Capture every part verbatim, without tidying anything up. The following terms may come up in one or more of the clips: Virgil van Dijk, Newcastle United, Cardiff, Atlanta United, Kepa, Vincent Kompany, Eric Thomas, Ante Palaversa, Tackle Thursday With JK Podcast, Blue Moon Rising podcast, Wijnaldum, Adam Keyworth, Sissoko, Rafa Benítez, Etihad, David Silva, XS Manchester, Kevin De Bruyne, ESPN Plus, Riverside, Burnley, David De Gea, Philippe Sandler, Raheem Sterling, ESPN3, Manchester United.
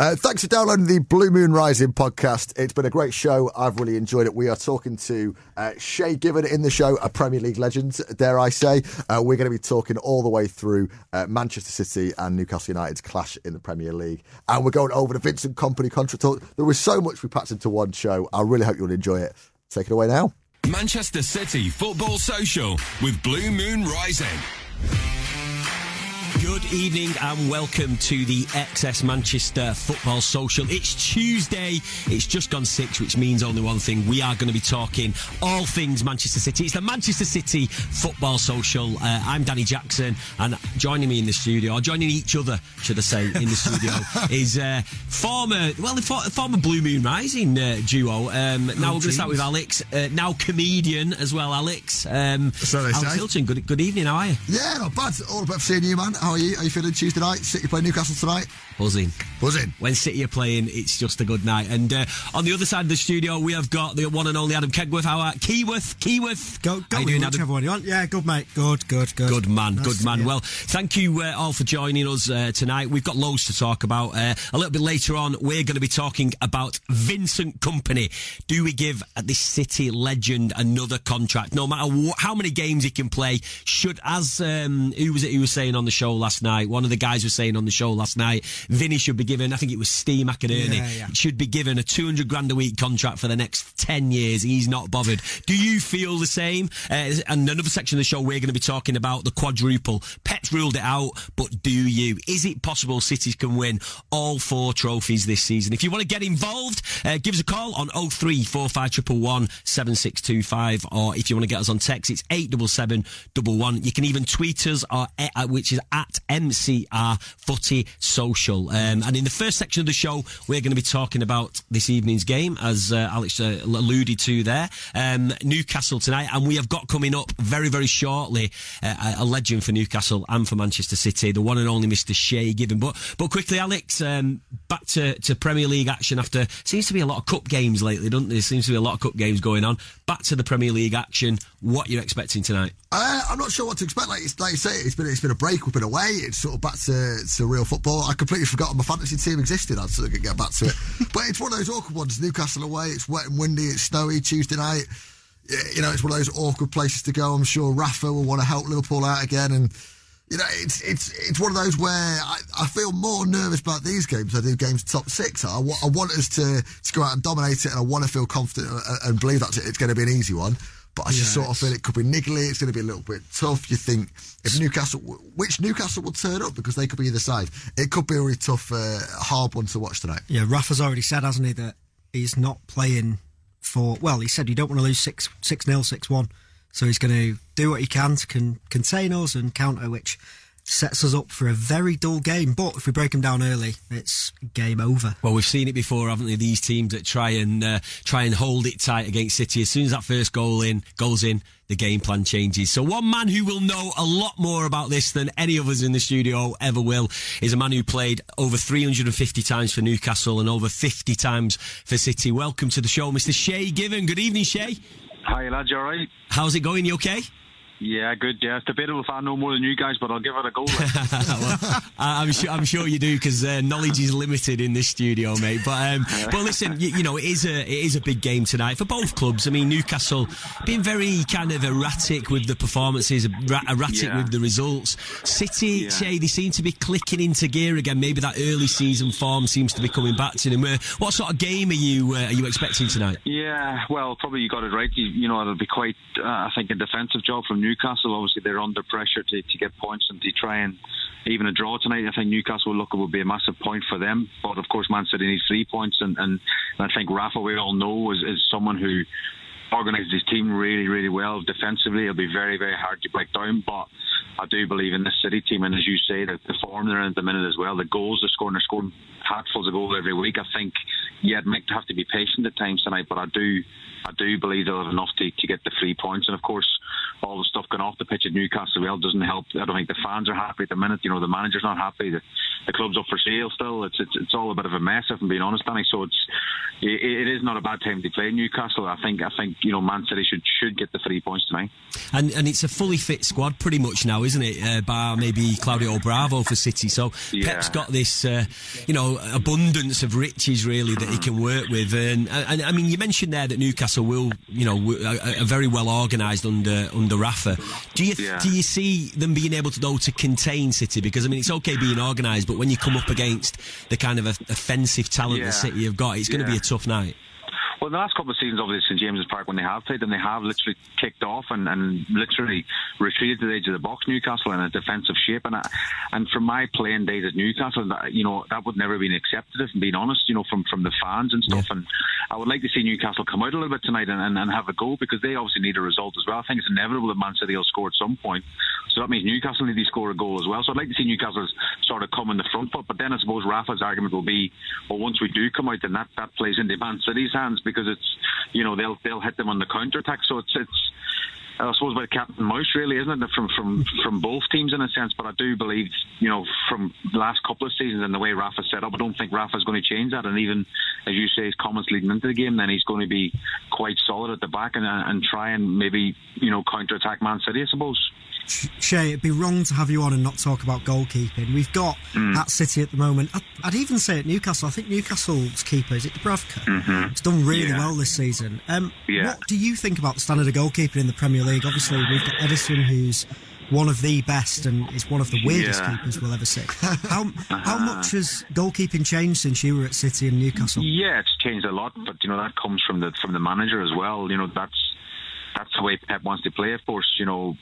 Uh, thanks for downloading the Blue Moon Rising podcast. It's been a great show. I've really enjoyed it. We are talking to uh, Shay Given in the show, a Premier League legend, dare I say. Uh, we're going to be talking all the way through uh, Manchester City and Newcastle United's clash in the Premier League. And we're going over the Vincent Kompany contract talk. There was so much we packed into one show. I really hope you'll enjoy it. Take it away now. Manchester City Football Social with Blue Moon Rising. Good evening and welcome to the X S Manchester Football Social. It's Tuesday, it's just gone six, which means only one thing. We are going to be talking all things Manchester City. It's the Manchester City Football Social. Uh, I'm Danny Jackson, and joining me in the studio, or joining each other, should I say, in the studio, is uh, former, well, the for, former Blue Moon Rising uh, duo. Um, now oh, we're going to start with Alex, uh, now comedian as well, Alex. Um, so they Alex say. Hilton, good, good evening, how are you? Yeah, not bad. All about seeing you, man. How are you? Are you feeling Tuesday night? City play Newcastle tonight? Buzzing. Buzzing. When City are playing, it's just a good night. And uh, on the other side of the studio, we have got the one and only Adam Keyworth. How are Keyworth? Keyworth. Go, go with whichever one you want. Yeah, good, mate. Good, good, good. Good man, nice, good man. Yeah. Well, thank you uh, all for joining us uh, tonight. We've got loads to talk about. Uh, a little bit later on, we're going to be talking about Vincent Kompany. Do we give this City legend another contract? No matter wh- how many games he can play, should, as, um, who was it who was saying on the show last night, one of the guys was saying on the show last night, Vinny should be given, I think it was Steve McInerney, yeah, yeah. should be given a two hundred grand a week contract for the next ten years. He's not bothered. Do you feel the same? Uh, and another section of the show, we're going to be talking about the quadruple. Pep's ruled it out, but do you? Is it possible Cities can win all four trophies this season? If you want to get involved, uh, give us a call on oh three four five one one one seven six two five, or if you want to get us on text, it's eight seven seven one one. You can even tweet us, or, uh, which is at M C R Footy Social. Um, and in the first section of the show, we're going to be talking about this evening's game, as uh, Alex uh, alluded to there. Um, Newcastle tonight, and we have got coming up very, very shortly uh, a legend for Newcastle and for Manchester City, the one and only Mister Shay Given. But but quickly, Alex, um, back to, to Premier League action after, seems to be a lot of cup games lately, doesn't there? Seems to be a lot of cup games going on. Back to the Premier League action, what you're expecting tonight? Uh, I'm not sure what to expect. Like, like you say, it's been, it's been a break. We've been away. It's sort of back to, to real football. I completely forgot my fantasy team existed. I'd sort of get back to it. But it's one of those awkward ones. Newcastle away. It's wet and windy. It's snowy Tuesday night. You know, it's one of those awkward places to go. I'm sure Rafa will want to help Liverpool out again. And, you know, it's it's it's one of those where I, I feel more nervous about these games than I do games top six. I, w- I want us to, to go out and dominate it, and I want to feel confident and, and believe that it's going to be an easy one. But I just yeah, sort of feel it could be niggly. It's going to be a little bit tough. You think if Newcastle, which Newcastle will turn up, because they could be either side. It could be a really tough, uh, hard one to watch tonight. Yeah, Rafa's already said, hasn't he, that he's not playing for. Well, he said you don't want to lose six six nil, six one. So he's going to do what he can to con- contain us and counter, which sets us up for a very dull game. But if we break them down early, it's game over. Well, we've seen it before, haven't we? These teams that try and uh, try and hold it tight against City. As soon as that first goal in goes in, the game plan changes. So one man who will know a lot more about this than any of us in the studio ever will is a man who played over three hundred fifty times for Newcastle and over fifty times for City. Welcome to the show, Mister Shay Given. Good evening, Shay. Hi, lads. You all right? How's it going? You okay? Yeah, good. Yeah, it's debatable if I know more than you guys, but I'll give it a go. Well, I'm sure, I'm sure you do, because uh, knowledge is limited in this studio, mate. But um, but listen, you, you know, it is a it is a big game tonight for both clubs. I mean, Newcastle being very kind of erratic with the performances, erratic yeah. with the results. City, yeah. say, they seem to be clicking into gear again. Maybe that early season form seems to be coming back to them. Uh, what sort of game are you uh, are you expecting tonight? Yeah, well, probably you got it right. You, you know, it'll be quite, uh, I think, a defensive job from Newcastle. Newcastle, obviously, they're under pressure to, to get points and to try and even a draw tonight. I think Newcastle will look, it will be a massive point for them. But, of course, Man City needs three points. And, and I think Rafa, we all know, is, is someone who organises his team really, really well defensively. It'll be very, very hard to break down. But I do believe in this City team. And as you say, the, the form they're in at the minute as well, the goals they're scoring, they're scoring hatfuls of goals every week. I think, yeah, it might have to be patient at times tonight. But I do I do believe they'll have enough to, to get the three points. And, of course, all the stuff going off the pitch at Newcastle well doesn't help. I don't think the fans are happy at the minute. You know, the manager's not happy. The, the club's up for sale still. It's, it's it's all a bit of a mess, if I'm being honest, Danny. So it's it, it is not a bad time to play Newcastle. I think I think you know Man City should should get the three points tonight. And and it's a fully fit squad pretty much now, isn't it? Uh, bar maybe Claudio Bravo for City. So yeah. Pep's got this uh, you know abundance of riches really that he can work with. And, and I mean, you mentioned there that Newcastle will you know are, are very well organised under under. The Rafa. Do you yeah. do you see them being able to though to contain City? Because I mean, it's okay being organised, but when you come up against the kind of a, offensive talent yeah. that City have got, it's yeah. going to be a tough night. Well, in the last couple of seasons, obviously, Saint James's Park, when they have played them, they have literally kicked off and, and literally retreated to the edge of the box, Newcastle, in a defensive shape. And I, and from my playing days at Newcastle, that, you know, that would never have been accepted, if I'm being honest, you know, from, from the fans and stuff. Yeah. And I would like to see Newcastle come out a little bit tonight and, and, and have a go, because they obviously need a result as well. I think it's inevitable that Man City will score at some point. So that means Newcastle need to score a goal as well. So I'd like to see Newcastle sort of come in the front foot. But then I suppose Rafa's argument will be, well, once we do come out, then that, that plays into Man City's hands, because it's, you know, they'll they'll hit them on the counter attack. So it's it's I suppose about Captain Mouse, really, isn't it? From from from both teams in a sense. But I do believe, you know, from the last couple of seasons and the way Rafa's set up, I don't think Rafa's going to change that. And even as you say, his comments leading into the game, then he's going to be quite solid at the back and and try and maybe you know counter attack Man City, I suppose. Shay, it'd be wrong to have you on and not talk about goalkeeping. We've got mm. at City at the moment. I'd, I'd even say at Newcastle, I think Newcastle's keeper, is it Dubravka? Mm-hmm. It's done really yeah. well this season. Um, yeah. What do you think about the standard of goalkeeping in the Premier League? Obviously, we've got Ederson, who's one of the best and is one of the weirdest yeah. keepers we'll ever see. How uh-huh. how much has goalkeeping changed since you were at City and Newcastle? Yeah, it's changed a lot, but you know that comes from the from the manager as well. You know that's that's the way Pep wants to play, of course. You know.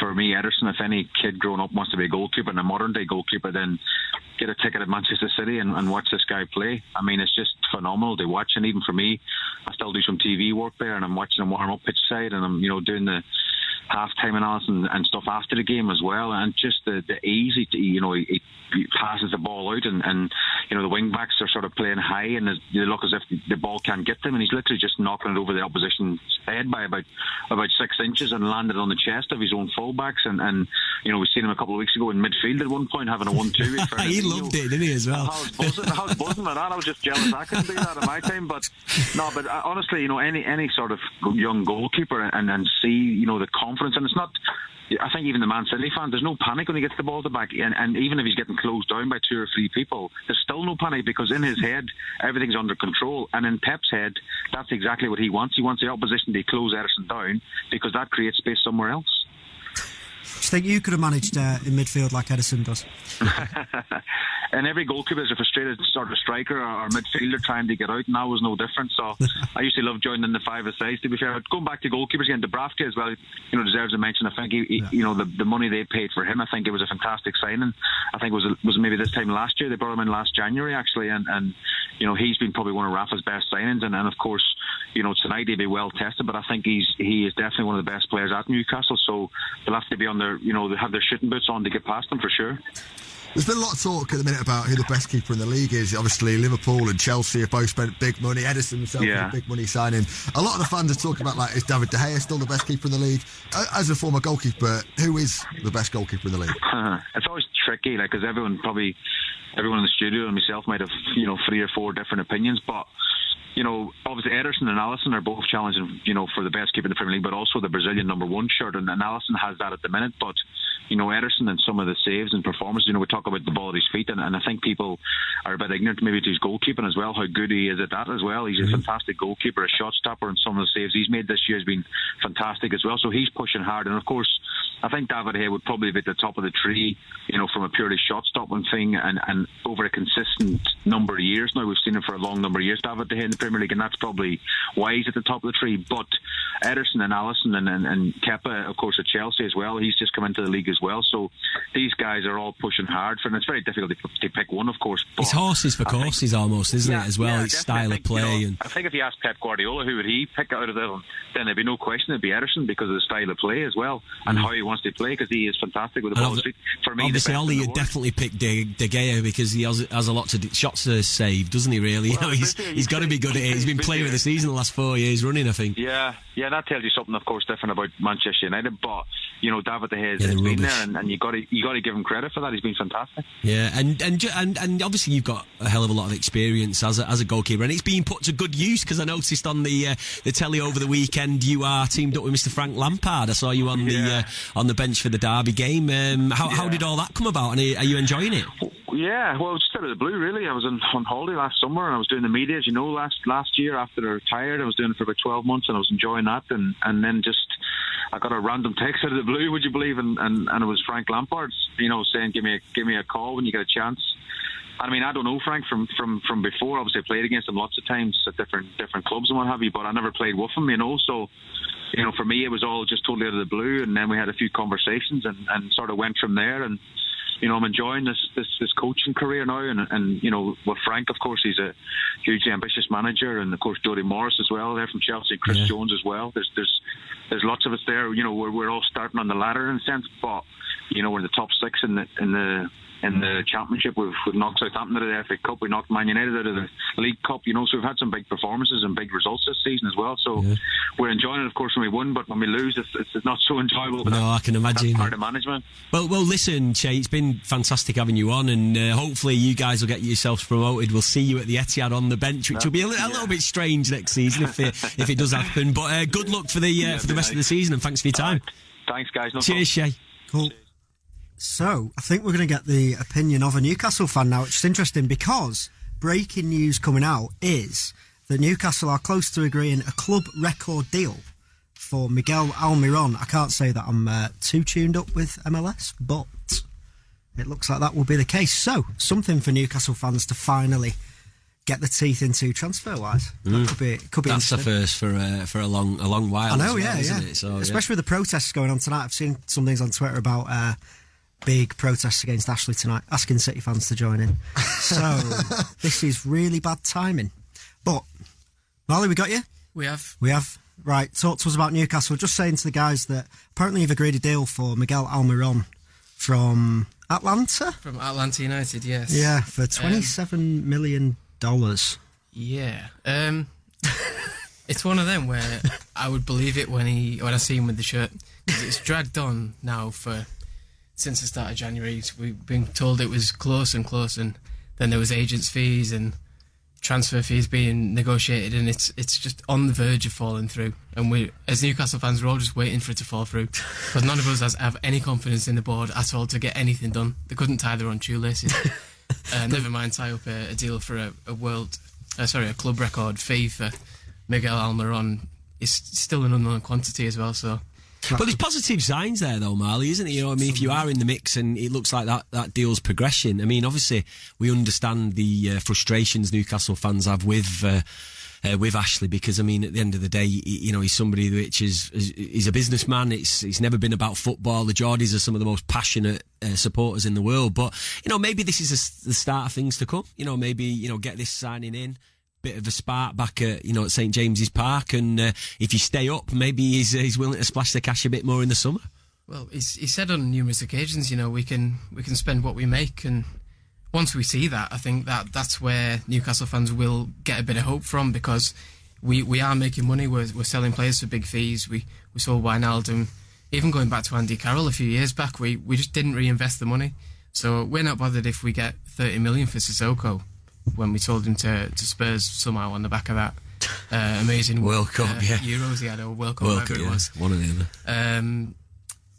For me, Ederson, if any kid growing up wants to be a goalkeeper and a modern-day goalkeeper, then get a ticket at Manchester City and, and watch this guy play. I mean, it's just phenomenal to watch. And even for me, I still do some T V work there, and I'm watching him warm up pitch side, and I'm you know doing the half-time analysis and, and stuff after the game as well. And just the, the ease, he, you know, he, he passes the ball out, and, and you know the wing-backs are sort of playing high, and they look as if the ball can't get them, and he's literally just knocking it over the opposition's head by about about six inches and landed on the chest of his own full-backs. And, and you know, we've seen him a couple of weeks ago in midfield at one point having a one-two. He loved it, didn't he, as well? I was buzzing, I was buzzing at that. I was just jealous I couldn't do that at my time. But no, but honestly, you know, any any sort of young goalkeeper and, and see, you know, the confidence. And it's not, I think even the Man City fan, there's no panic when he gets the ball to back, and, and even if he's getting closed down by two or three people, there's still no panic, because in his head everything's under control. And in Pep's head, that's exactly what he wants. He wants the opposition to close Ederson down, because that creates space somewhere else. Do you think you could have managed uh, in midfield like Ederson does? And every goalkeeper is a frustrated sort of striker or, or midfielder trying to get out, and that was no different. So I used to love joining the five-a-sides, to be fair. Going back to goalkeepers again, Dubravka as well, you know, deserves a mention. I think he, he, yeah. you know the, the money they paid for him, I think it was a fantastic signing. I think it was, was maybe this time last year. They brought him in last January, actually, and, and you know he's been probably one of Rafa's best signings. And, and of course, you know, tonight he'd be well tested, but I think he's he is definitely one of the best players at Newcastle, so they'll have to be on their, you know, they have their shooting boots on to get past them for sure. There's been a lot of talk at the minute about who the best keeper in the league is. Obviously, Liverpool and Chelsea have both spent big money. Ederson himself yeah. is a big money signing. A lot of the fans are talking about, like, is David De Gea still the best keeper in the league? As a former goalkeeper, who is the best goalkeeper in the league? Uh, it's always tricky, like, because everyone probably, everyone in the studio and myself might have, you know, three or four different opinions, but you know, obviously Ederson and Alisson are both challenging, you know, for the best keeper in the Premier League, but also the Brazilian number one shirt, and, and Alisson has that at the minute. But you know, Ederson and some of the saves and performances, you know, we talk about the ball at his feet, and, and I think people are a bit ignorant maybe to his goalkeeping as well, how good he is at that as well. He's a fantastic goalkeeper, a shot stopper, and some of the saves he's made this year has been fantastic as well. So he's pushing hard, and of course I think David De Gea would probably be at the top of the tree, you know, from a purely shot stopping thing, and, and over a consistent number of years now, we've seen him for a long number of years, David De Gea in the Premier League, and that's probably why he's at the top of the tree. But Ederson and Alisson and, and, and Kepa, of course, at Chelsea as well, he's just come into the league as well, so these guys are all pushing hard for, and it's very difficult to, to pick one, of course. But it's horses for courses think, almost, isn't yeah, it, as well, yeah, his style think, of play. You know, and I think if you asked Pep Guardiola who would he pick out of them, then there'd be no question it'd be Ederson, because of the style of play as well, and mm. how he wants to play, because he is fantastic with the ball. For me, obviously Ollie would definitely pick De, De Gea, because he has, has a lot to do, shots to save, doesn't he really? Well, you know, he's busy, he's, he's got to be good at it. He's been player of the season the last four years running, I think. Yeah, yeah, that tells you something, of course, different about Manchester United. But you know, David De Gea yeah, has been there, and, and you got to you got to give him credit for that. He's been fantastic. Yeah, and and and and obviously you've got a hell of a lot of experience as a, as a goalkeeper, and it's being put to good use, because I noticed on the uh, the telly over the weekend you are teamed up with Mister Frank Lampard. I saw you on yeah. the uh, on the bench for the Derby game. Um, how yeah. how did all that come about? And are you enjoying it? Yeah, well, just out of the blue, really. I was on, on holiday last summer, and I was doing the media, as you know, last last year after I retired. I was doing it for about twelve months, and I was enjoying that. And, and then just, I got a random text out of the blue, would you believe? And, and, and it was Frank Lampard, you know, saying, give me a, give me a call when you get a chance. I mean, I don't know Frank from, from, from before. Obviously, I played against him lots of times at different different clubs and what have you, but I never played with him, you know. So, you know, for me, it was all just totally out of the blue. And then we had a few conversations, and, and sort of went from there. And you know, I'm enjoying this, this, this coaching career now, and, and you know, with Frank, of course, he's a hugely ambitious manager, and of course Jody Morris as well, they're from Chelsea, Chris yeah. Jones as well. There's there's there's lots of us there. You know, we're we're all starting on the ladder in a sense, but you know, we're in the top six in the in the in the championship. We've we've knocked Southampton out of the F A Cup, we knocked Man United out of the League Cup, you know, so we've had some big performances and big results this season as well. So yeah. we're enjoying it, of course, when we win, but when we lose, it's, it's not so enjoyable. But no, I can imagine. That's part of management. Well, well, listen, Shay, it's been fantastic having you on, and uh, hopefully you guys will get yourselves promoted. We'll see you at the Etihad on the bench, which will be a, li- yeah. a little bit strange next season if it, if it does happen. But uh, good luck for the uh, yeah, for the rest nice. of the season, and thanks for your time. Right. Thanks, guys. No Cheers, Shay. Cool. Cheers. So, I think we're going to get the opinion of a Newcastle fan now, which is interesting, because breaking news coming out is that Newcastle are close to agreeing a club record deal for Miguel Almirón. I can't say that I'm uh, too tuned up with M L S, but it looks like that will be the case. So, something for Newcastle fans to finally get the teeth into transfer-wise. Mm. That could be, it could be That's interesting. That's the first for, uh, for a long a long while. I know, well, yeah, isn't yeah. It? So, Especially yeah. with the protests going on tonight. I've seen some things on Twitter about uh, big protests against Ashley tonight, asking City fans to join in. So, this is really bad timing. But, Marley, we got you? We have. We have. Right, talk to us about Newcastle. Just saying to the guys that apparently you've agreed a deal for Miguel Almirón from Atlanta? From Atlanta United, yes. Yeah, for twenty-seven dollars um, million. Yeah. Um, it's one of them where I would believe it when he when I see him with the shirt. Because it's dragged on now for since the start of January. So we've been told it was close and close, and then there was agents' fees and transfer fees being negotiated, and it's it's just on the verge of falling through, and we as Newcastle fans we're all just waiting for it to fall through, because none of us has, have any confidence in the board at all to get anything done. They couldn't tie their own shoelaces. uh, never mind tie up a, a deal for a, a world uh, sorry a club record fee for Miguel Almirón. It's still an unknown quantity as well, so. But there's positive signs there, though, Marley, isn't it? You know, I mean, if you are in the mix and it looks like that, that deal's progression. I mean, obviously, we understand the uh, frustrations Newcastle fans have with uh, uh, with Ashley, because, I mean, at the end of the day, you know, he's somebody which is is a businessman. It's it's never been about football. The Geordies are some of the most passionate uh, supporters in the world. But, you know, maybe this is a, the start of things to come. You know, maybe, you know, get this signing in. Bit of a spark back at you know at Saint James's Park, and uh, if you stay up, maybe he's uh, he's willing to splash the cash a bit more in the summer. Well, he's he said on numerous occasions, you know, we can we can spend what we make, and once we see that, I think that that's where Newcastle fans will get a bit of hope from, because we, we are making money. We're we're selling players for big fees. We we sold Wijnaldum, even going back to Andy Carroll a few years back. We we just didn't reinvest the money, so we're not bothered if we get thirty million for Sissoko. when we sold him to, to Spurs somehow on the back of that uh, amazing World Cup, uh, yeah, Euros he had, or World Cup, World whatever Cup, it yeah. was, one or the other. Um,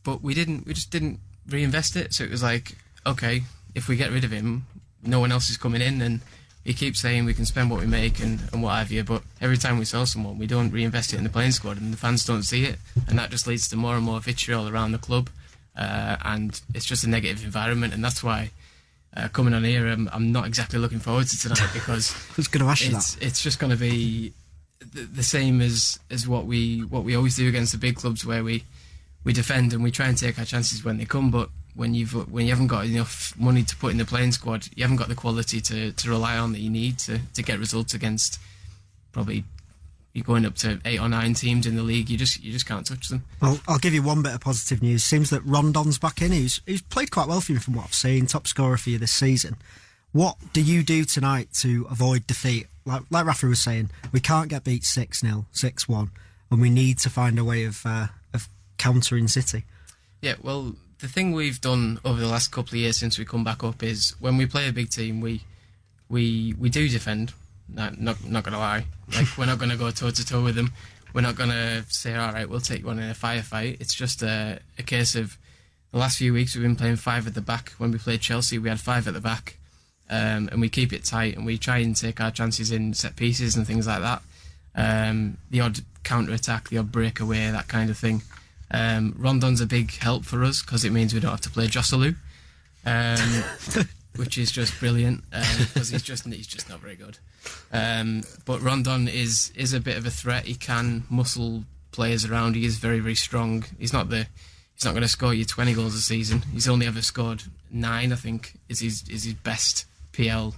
but we didn't, we just didn't reinvest it. So it was like, okay, if we get rid of him, no one else is coming in, and he keeps saying we can spend what we make and, and what have you, but every time we sell someone, we don't reinvest it in the playing squad, and the fans don't see it, and that just leads to more and more vitriol around the club, uh, and it's just a negative environment, and that's why. Uh, coming on here, I'm, I'm not exactly looking forward to tonight because who's going to ask you that? It's just going to be the, the same as, as what we what we always do against the big clubs, where we, we defend and we try and take our chances when they come. But when you've when you haven't got enough money to put in the playing squad, you haven't got the quality to, to rely on that you need to, to get results against. Probably you're going up to eight or nine teams in the league. You just you just can't touch them. Well, I'll give you one bit of positive news. Seems that Rondon's back in. He's he's played quite well for you from what I've seen. Top scorer for you this season. What do you do tonight to avoid defeat? Like like Rafa was saying, we can't get beat six nil, six one, and we need to find a way of uh, of countering City. Yeah, well, the thing we've done over the last couple of years since we come back up is when we play a big team, we we we do defend. No, not not going to lie. Like, we're not going to go toe-to-toe with them. We're not going to say, all right, we'll take one in a firefight. It's just a, a case of the last few weeks we've been playing five at the back. When we played Chelsea, we had five at the back. Um, and we keep it tight and we try and take our chances in set pieces and things like that. Um, the odd counter-attack, the odd breakaway, that kind of thing. Um, Rondon's a big help for us because it means we don't have to play Joselu. Um which is just brilliant because um, he's just he's just not very good. Um, but Rondon is is a bit of a threat. He can muscle players around. He is very very strong. He's not the he's not going to score you twenty goals a season. He's only ever scored nine, I think, is his is his best P L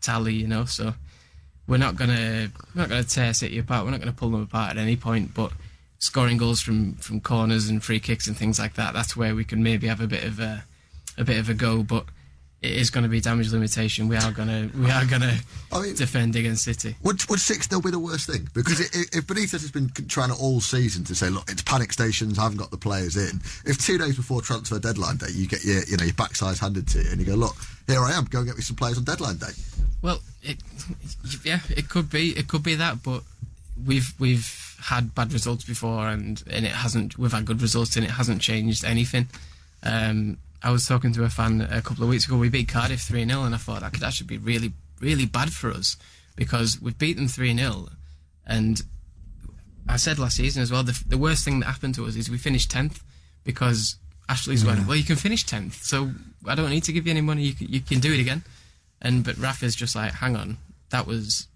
tally. You know, so we're not gonna we're not gonna tear City apart. We're not gonna pull them apart at any point. But scoring goals from from corners and free kicks and things like that, that's where we can maybe have a bit of a a bit of a go. But it is going to be damage limitation. We are going to we are going to I mean, defend against City. Would would six still be the worst thing? Because it, if Benitez has been trying all season to say, look, it's panic stations, I haven't got the players in. If two days before transfer deadline day, you get your you know your backside handed to you, and you go, look, here I am, go and get me some players on deadline day. Well, it, yeah, it could be it could be that, but we've we've had bad results before, and, and it hasn't. We've had good results, and it hasn't changed anything. Um, I was talking to a fan a couple of weeks ago. We beat Cardiff three nil, and I thought that could actually be really, really bad for us because we've beaten three nil. And I said last season as well, the, the worst thing that happened to us is we finished tenth because Ashley's went, yeah. well, you can finish tenth, so I don't need to give you any money. You can, you can do it again. And but Rafa's just like, hang on, that was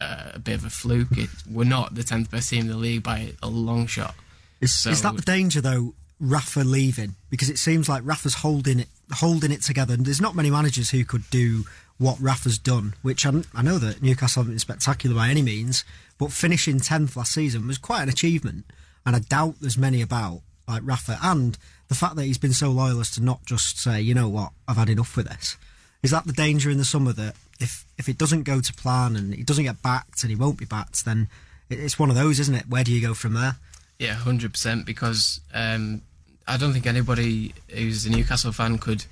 uh, a bit of a fluke. It, we're not the tenth best team in the league by a long shot. Is, so, is that the danger, though? Rafa leaving, because it seems like Rafa's holding it holding it together, and there's not many managers who could do what Rafa's done, which I'm, I know that Newcastle haven't been spectacular by any means, but finishing tenth last season was quite an achievement, and I doubt there's many about like Rafa, and the fact that he's been so loyal as to not just say, you know what, I've had enough with this. Is that the danger in the summer, that if, if it doesn't go to plan and he doesn't get backed and he won't be backed, then it's one of those, isn't it? Where do you go from there? Yeah, one hundred percent, because um, I don't think anybody who's a Newcastle fan could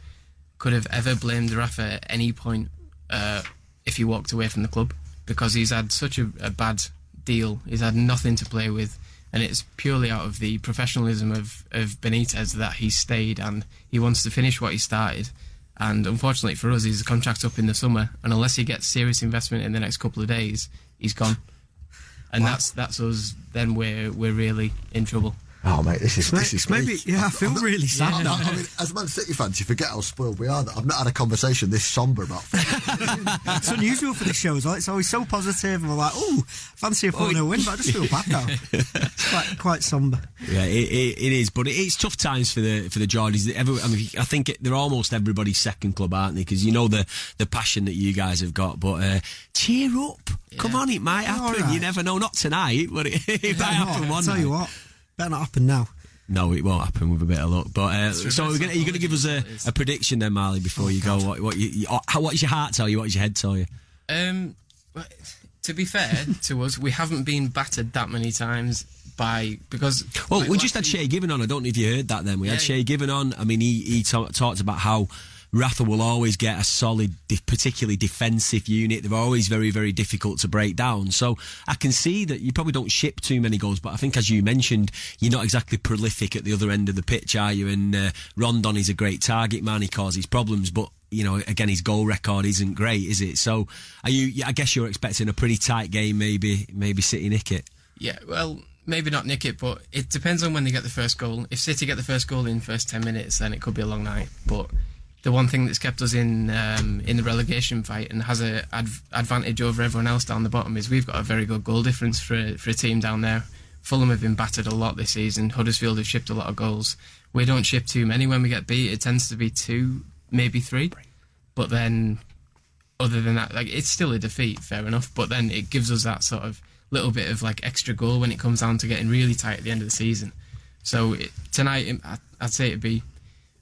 could have ever blamed Rafa at any point uh, if he walked away from the club, because he's had such a, a bad deal. He's had nothing to play with, and it's purely out of the professionalism of, of Benitez that he stayed, and he wants to finish what he started. And unfortunately for us, his contract's up in the summer, and unless he gets serious investment in the next couple of days, he's gone. And wow. that's that's us. Then we're we're really in trouble. Oh mate, this is this is maybe great. yeah. I feel not, really sad. Yeah. No, I mean, as a Man City fans, you forget how spoiled we are. That I've not had a conversation this sombre about. It's unusual for the show as well. It's always so positive, and we're like, oh, fancy a four nil win, but I just feel bad now. It's quite, quite sombre. Yeah, it, it, it is, but it, it's tough times for the for the Geordies. Every, I mean, I think it, they're almost everybody's second club, aren't they? Because you know the the passion that you guys have got, but uh, cheer up. Yeah. Come on, it might happen. Right. You never know. Not tonight, but it, it yeah, might happen one day. Tell you what. Better not happen now. No, it won't happen with a bit of luck. But uh, so we're gonna, you're going to give us a, a prediction then, Marley, before oh, you God. go. What, what, you, you, what does your heart tell you? What does your head tell you? Um, well, to be fair to us, we haven't been battered that many times by because. Well, like, we just had Shay Given on. I don't know if you heard that. Then we yeah, had Shay Given on. I mean, he he t- talked about how Rafa will always get a solid, particularly defensive unit. They're always very, very difficult to break down. So I can see that you probably don't ship too many goals, but I think, as you mentioned, you're not exactly prolific at the other end of the pitch, are you? And uh, Rondon is a great target man. He causes problems, but, you know, again, his goal record isn't great, is it? So are you? I guess you're expecting a pretty tight game, maybe, maybe City nick it. Yeah, well, maybe not nick it, but it depends on when they get the first goal. If City get the first goal in the first ten minutes, then it could be a long night. But the one thing that's kept us in um, in the relegation fight and has an adv- advantage over everyone else down the bottom is we've got a very good goal difference for a, for a team down there. Fulham have been battered a lot this season. Huddersfield have shipped a lot of goals. We don't ship too many when we get beat. It tends to be two, maybe three. But then, other than that, like, it's still a defeat, fair enough. But then it gives us that sort of little bit of like extra goal when it comes down to getting really tight at the end of the season. So it, tonight, I'd say it'd be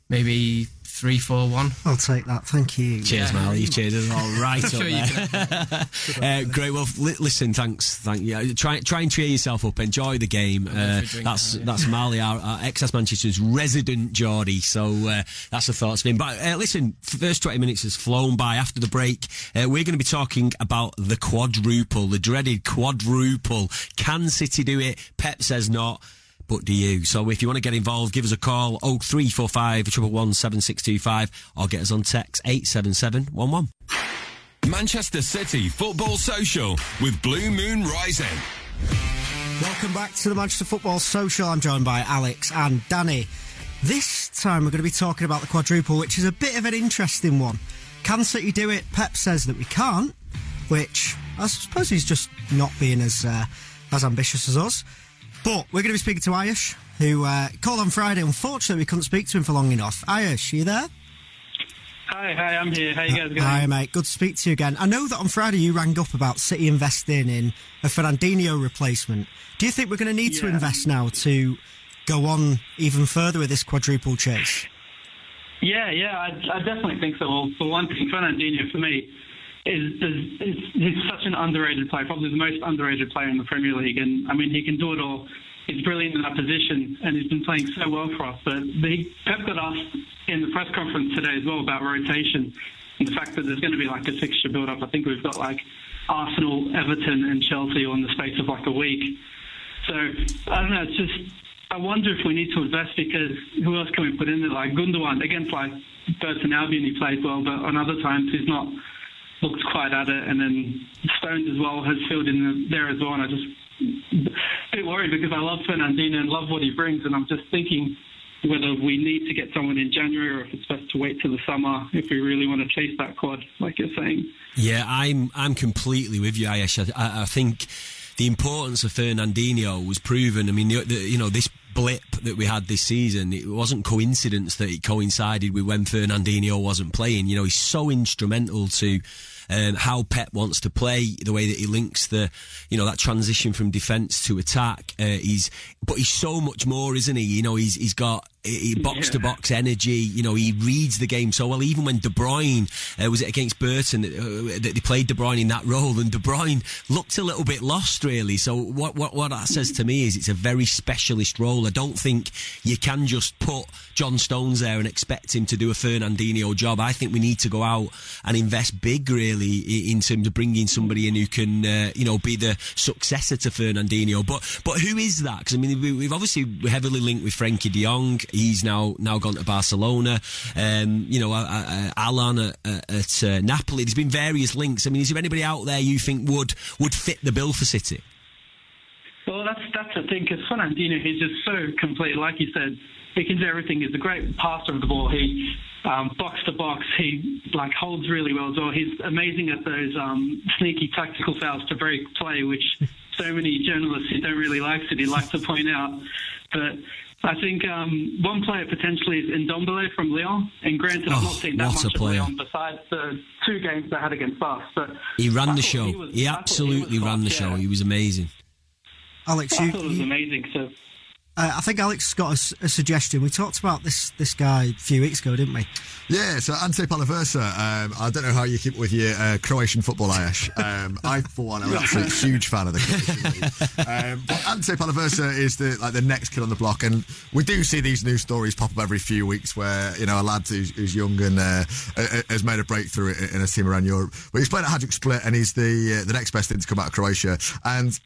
maybe three four one. I'll take that, thank you. Cheers, yeah. Mal, you've cheered us all right up there. uh, great, well, li- listen, thanks. Thank you. Try, try and cheer yourself up, enjoy the game. Uh, that's now, yeah. that's Marley, our, our X S Manchester's resident Geordie, so uh, that's the thoughts of him. But uh, listen, first twenty minutes has flown by. After the break, uh, we're going to be talking about the quadruple, the dreaded quadruple. Can City do it? Pep says not. But do you? So if you want to get involved, give us a call, oh three four five, one one one, seven six two five, or get us on text eight seven seven one one. Manchester City Football Social with Blue Moon Rising. Welcome back to the Manchester Football Social. I'm joined by Alex and Danny. This time we're going to be talking about the quadruple, which is a bit of an interesting one. Can City do it? Pep says that we can't, which I suppose he's just not being as uh, as ambitious as us. But we're going to be speaking to Ayush, who uh, called on Friday. Unfortunately, we couldn't speak to him for long enough. Ayush, are you there? Hi, hi, I'm here. How you guys going? Hi, mate. Good to speak to you again. I know that on Friday you rang up about City investing in a Fernandinho replacement. Do you think we're going to need yeah. to invest now to go on even further with this quadruple chase? Yeah, yeah, I, I definitely think so. Well, for one thing, Fernandinho, for me, Is, is, is he's such an underrated player, probably the most underrated player in the Premier League. And, I mean, he can do it all. He's brilliant in that position, and he's been playing so well for us. But he, Pep got asked in the press conference today as well about rotation and the fact that there's going to be, like, a fixture build-up. I think we've got, like, Arsenal, Everton and Chelsea all in the space of, like, a week. So, I don't know, it's just, I wonder if we need to invest because who else can we put in there? Like, Gundogan, against, like, Burton Albion, he plays well, but on other times he's not looked quite at it, and then Stones as well has filled in there as well, and I just a bit worried because I love Fernandinho and love what he brings, and I'm just thinking whether we need to get someone in January or if it's best to wait till the summer if we really want to chase that quad, like you're saying. Yeah, I'm I'm completely with you, Ayesha. I, I think the importance of Fernandinho was proven. I mean, the, the, you know, this blip that we had this season, it wasn't coincidence that it coincided with when Fernandinho wasn't playing. You know, he's so instrumental to um, how Pep wants to play, the way that he links the, you know, that transition from defence to attack. Uh, he's, but he's so much more, isn't he? You know, he's he's got he box to box energy. You know, he reads the game so well. Even when De Bruyne uh, was it against Burton that, uh, that they played De Bruyne in that role, and De Bruyne looked a little bit lost, really. So what what what that says to me is it's a very specialist role. I don't think you can just put John Stones there and expect him to do a Fernandinho job. I think we need to go out and invest big, really, in terms of bringing somebody in who can, uh, you know, be the successor to Fernandinho. But but who is that? Because I mean, we've obviously heavily linked with Frankie De Jong. He's now now gone to Barcelona. Um, you know, uh, uh, Alisson at, at uh, Napoli. There's been various links. I mean, is there anybody out there you think would would fit the bill for City? Well, that's that's the thing, because Fernandinho, he's just so complete. Like you said, he can do everything. He's a great passer of the ball. He um, box to box. He like holds really well as well. He's amazing at those um, sneaky tactical fouls to break play, which so many journalists who don't really like City like to point out. But I think um, one player potentially is Ndombele from Lyon, and granted, oh, I've not seen that much of Lyon besides the two games they had against us. But he ran the show. He, was, he absolutely he ran the show. Yeah. He was amazing. Alex, I you, thought it was you, amazing. So Uh, I think Alex got a, a suggestion. We talked about this this guy a few weeks ago, didn't we? Yeah, so Ante Palaversa. Um, I don't know how you keep with your uh, Croatian football, Ayash. Um, I, for one, I'm actually a huge fan of the Croatian league. Um, but Ante Palaversa is the like the next kid on the block, and we do see these new stories pop up every few weeks where you know a lad who's, who's young and uh, has made a breakthrough in a team around Europe. But he's playing at Hajduk Split, and he's the uh, the next best thing to come out of Croatia. And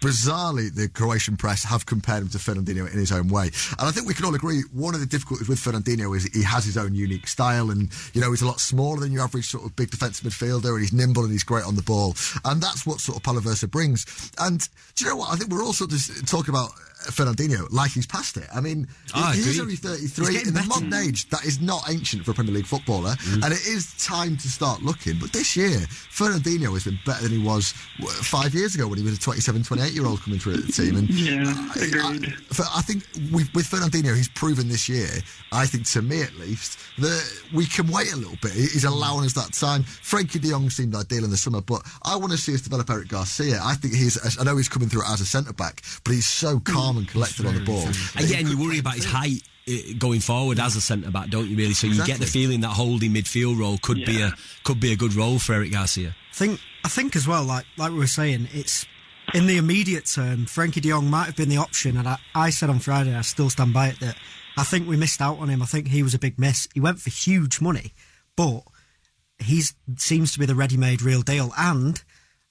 bizarrely, the Croatian press have compared him to Fernandinho in his own way. And I think we can all agree one of the difficulties with Fernandinho is he has his own unique style, and you know he's a lot smaller than your average sort of big defensive midfielder, and he's nimble and he's great on the ball, and that's what sort of Palaversa brings. And do you know what, I think we're all sort of talking about Fernandinho like he's past it. I mean I he's agree. Only thirty-three in the better. Modern age that is not ancient for a Premier League footballer, mm. and it is time to start looking. But this year Fernandinho has been better than he was five years ago when he was a twenty-seven, twenty-eight year old coming through the team. And yeah agreed. I, I, I think with, with Fernandinho he's proven this year, I think to me at least, that we can wait a little bit. He's allowing us that time. Frankie de Jong seemed ideal in the summer, but I want to see us develop Eric Garcia. I think he's I know he's coming through as a centre back, but he's so calm and collected on the ball. And yeah, and you worry about his height going forward as a centre back, don't you really? So you exactly. get the feeling that holding midfield role could yeah. be a could be a good role for Eric Garcia. I think I think as well, like like we were saying, it's in the immediate term. Frankie de Jong might have been the option, and I, I said on Friday, I still stand by it, that I think we missed out on him. I think he was a big miss. He went for huge money, but he seems to be the ready-made real deal. And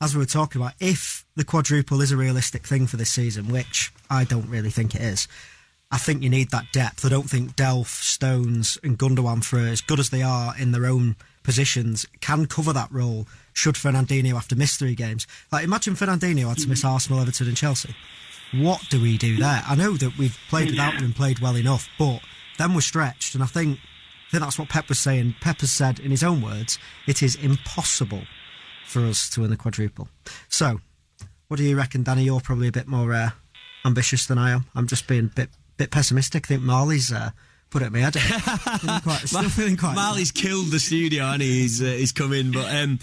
as we were talking about, if the quadruple is a realistic thing for this season, which I don't really think it is, I think you need that depth. I don't think Delph, Stones and Gundogan, for as good as they are in their own positions, can cover that role should Fernandinho have to miss three games. Like, imagine Fernandinho had to miss Arsenal, Everton and Chelsea. What do we do there? I know that we've played without him and played well enough, but then we're stretched, and I think, I think that's what Pep was saying. Pep has said, in his own words, it is impossible for us to win the quadruple. So, what do you reckon, Danny? You're probably a bit more uh, ambitious than I am. I'm just being a bit bit pessimistic. I think Marley's uh, put it in my head. Feeling quite, still feeling quite Marley's nice. Killed the studio, and he's uh, he's come in. But um,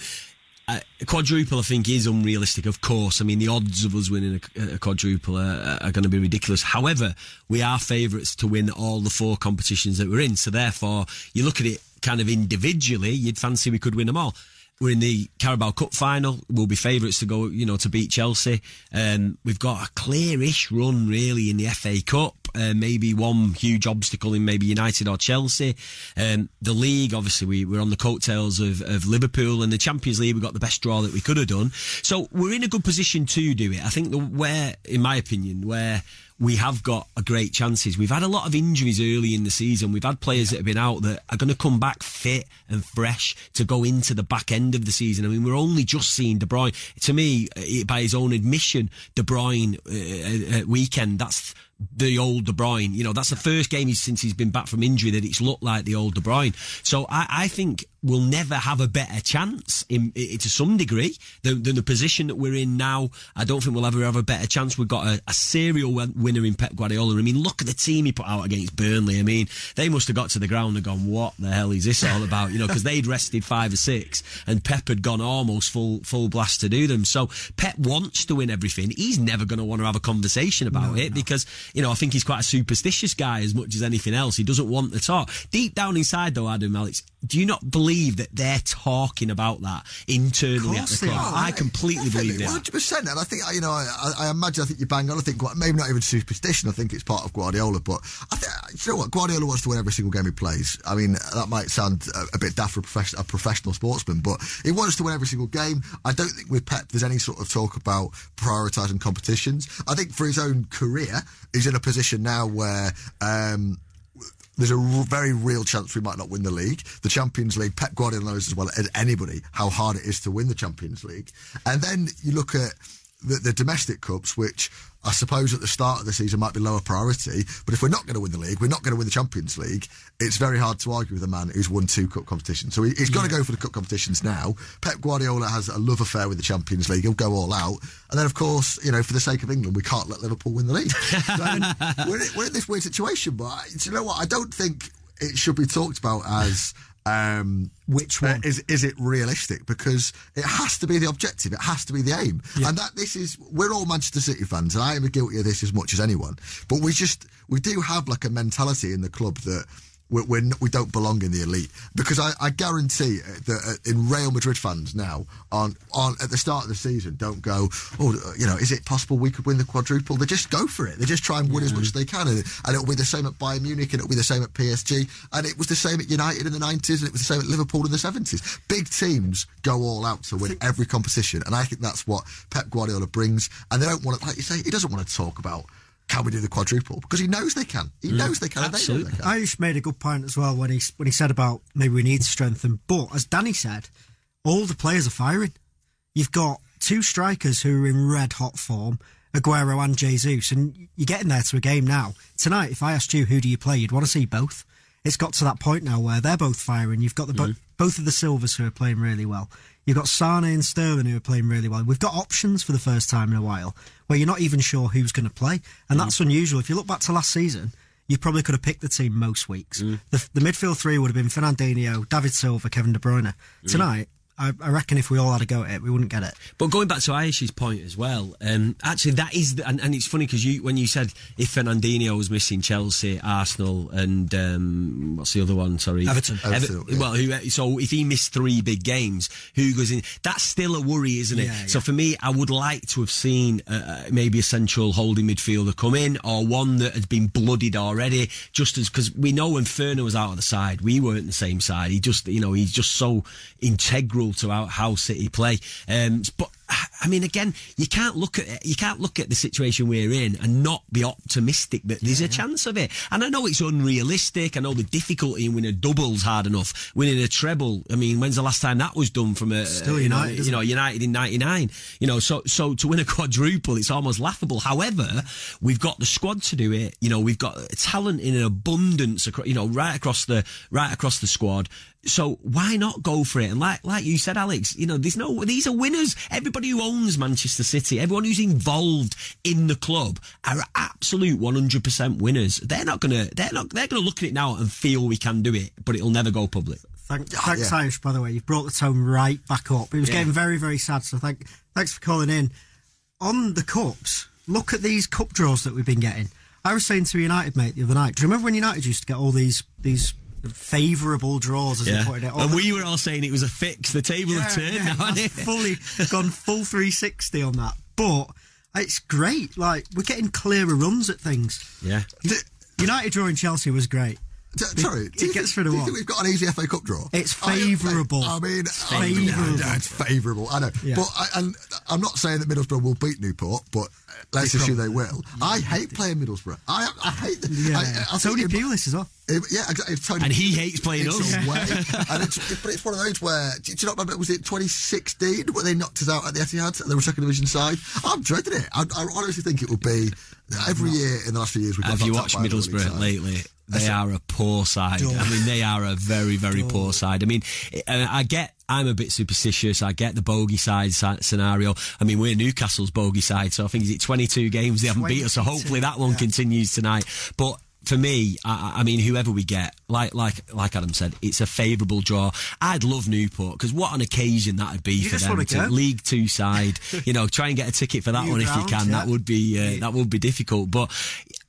uh, quadruple, I think, is unrealistic. Of course, I mean the odds of us winning a, a quadruple are, are going to be ridiculous. However, we are favourites to win all the four competitions that we're in. So therefore, you look at it kind of individually, you'd fancy we could win them all. We're in the Carabao Cup final. We'll be favourites to go, you know, to beat Chelsea. Um, we've got a clearish run, really, in the F A Cup. Uh, maybe one huge obstacle in maybe United or Chelsea. Um, the league, obviously, we, we're on the coattails of, of Liverpool, and the Champions League, we got the best draw that we could have done. So we're in a good position to do it. I think the where, in my opinion, where we have got a great chances. We've had a lot of injuries early in the season. We've had players that have been out that are going to come back fit and fresh to go into the back end of the season. I mean, we're only just seeing De Bruyne. To me, by his own admission, De Bruyne uh, uh, weekend, that's the old De Bruyne. You know, that's the first game since he's been back from injury that it's looked like the old De Bruyne. So I, I think we'll never have a better chance in, in, to some degree than, than the position that we're in now. I don't think we'll ever have a better chance. We've got a, a serial winner in Pep Guardiola. I mean, look at the team he put out against Burnley. I mean, they must have got to the ground and gone, what the hell is this all about? You know, because they'd rested five or six and Pep had gone almost full full blast to do them. So Pep wants to win everything. He's never going to want to have a conversation about no, it no. because, you know, I think he's quite a superstitious guy as much as anything else. He doesn't want the talk. Deep down inside, though, Adam, Alex, do you not believe that they're talking about that internally at the club? Are, I completely definitely. believe that. one hundred percent. And I think, you know, I, I imagine, I think you bang on. I think, maybe not even superstition, I think it's part of Guardiola, but I think, you know what, Guardiola wants to win every single game he plays. I mean, that might sound a, a bit daft for a, profession, a professional sportsman, but he wants to win every single game. I don't think with Pep there's any sort of talk about prioritising competitions. I think for his own career, he's in a position now where Um, there's a very real chance we might not win the league. The Champions League, Pep Guardiola knows as well as anybody how hard it is to win the Champions League. And then you look at the, the domestic cups, which I suppose at the start of the season might be lower priority, but if we're not going to win the league, we're not going to win the Champions League, it's very hard to argue with a man who's won two cup competitions. So he, he's got to yeah. go for the cup competitions now. Pep Guardiola has a love affair with the Champions League. He'll go all out. And then, of course, you know, for the sake of England, we can't let Liverpool win the league. So we're, in, we're in this weird situation, but do you know what? I don't think it should be talked about as Um, Which one? Uh, is is it realistic? Because it has to be the objective. It has to be the aim. Yeah. And that this is, we're all Manchester City fans, and I am guilty of this as much as anyone. But we just, we do have like a mentality in the club that we're, we're not, we don't belong in the elite. Because I, I guarantee that in Real Madrid fans now, on on at the start of the season, don't go, oh, you know, is it possible we could win the quadruple? They just go for it. They just try and win yeah. as much as they can. And, and it'll be the same at Bayern Munich, and it'll be the same at P S G. And it was the same at United in the nineties, and it was the same at Liverpool in the seventies. Big teams go all out to win every competition, and I think that's what Pep Guardiola brings. And they don't want to, like you say, he doesn't want to talk about can we do the quadruple, because he knows they can. He yeah, knows they can. Absolutely. And they know they can. Ayush made a good point as well when he when he said about maybe we need to strengthen, but as Danny said, all the players are firing. You've got two strikers who are in red hot form, Aguero and Jesus, and you're getting there to a game now tonight. If I asked you who do you play, you'd want to see both. It's got to that point now where they're both firing. You've got the bo- mm. both of the Silvers who are playing really well. You've got Sane and Sterling who are playing really well. We've got options for the first time in a while where you're not even sure who's going to play. And mm. that's unusual. If you look back to last season, you probably could have picked the team most weeks. Mm. The, the midfield three would have been Fernandinho, David Silva, Kevin De Bruyne. Mm. Tonight, I, I reckon if we all had a go at it, we wouldn't get it. But going back to Aish's point as well, um, actually that is, the, and, and it's funny because you, when you said if Fernandinho was missing, Chelsea, Arsenal, and um, what's the other one? Sorry, Everton. Everton Ever- yeah. Well, who, so if he missed three big games, who goes in? That's still a worry, isn't it? Yeah, yeah. So for me, I would like to have seen uh, maybe a central holding midfielder come in, or one that had been bloodied already. Just as because we know when Ferner was out of the side, we weren't the same side. He just, you know, he's just so integral to how, how City play. Um, but I mean, again, you can't look at it, you can't look at the situation we're in and not be optimistic that there's yeah, a yeah. chance of it. And I know it's unrealistic. I know the difficulty in winning a double's hard enough. Winning a treble, I mean, when's the last time that was done from a Still a, United, you know, you know United in ninety-nine? You know, so so to win a quadruple, it's almost laughable. However, we've got the squad to do it. You know, we've got talent in an abundance, across, you know, right across the right across the squad. So why not go for it? And like like you said, Alex, you know, there's no these are winners. Everybody. Everybody who owns Manchester City, everyone who's involved in the club, are absolute one hundred percent winners. They're not going to. They're not. They're going to look at it now and feel we can do it, but it'll never go public. Thank, oh, thanks, yeah. Irish. By the way, you've brought the tone right back up. It was yeah. getting very, very sad. So thank, thanks for calling in. On the cups, look at these cup draws that we've been getting. I was saying to United, mate, the other night. Do you remember when United used to get all these these? favourable draws, as yeah. they put it. Oh, and we were all saying it was a fix. The table yeah, had turned yeah, now, hadn't it? Fully gone full three sixty on that. But it's great. Like, we're getting clearer runs at things. Yeah. The, United drawing Chelsea was great. D- the, sorry, it gets think, rid of do you think we've got an easy F A Cup draw? It's favourable. I, I mean, it's favourable. Yeah, it's favourable. I know, yeah. but I, and I'm not saying that Middlesbrough will beat Newport, but let's assume they will. Yeah, I hate playing Middlesbrough. I, I hate. The, yeah, I, yeah. I Tony Pulis as well. It, yeah, exactly. Tony, and he hates playing it's us. Way, and it's, it, but it's one of those where, do you not remember, was it twenty sixteen where they knocked us out at the Etihad and they were second division side? I'm dreading it. I, I honestly think it will be, every year in the last few years we've got. Have you watched Middlesbrough lately? They That's are a poor side. Dumb. I mean, they are a very, very Dumb. poor side. I mean, I get, I'm a bit superstitious. I get the bogey side scenario. I mean, we're Newcastle's bogey side, so I think, is it twenty-two games they haven't twenty-two beat us? So hopefully that one yeah. continues tonight. But for me, I, I mean, whoever we get, like like like Adam said, it's a favourable draw. I'd love Newport, because what an occasion that would be you for them. To to League Two side, you know, try and get a ticket for that New one round, if you can. Yeah. That would be uh, that would be difficult, but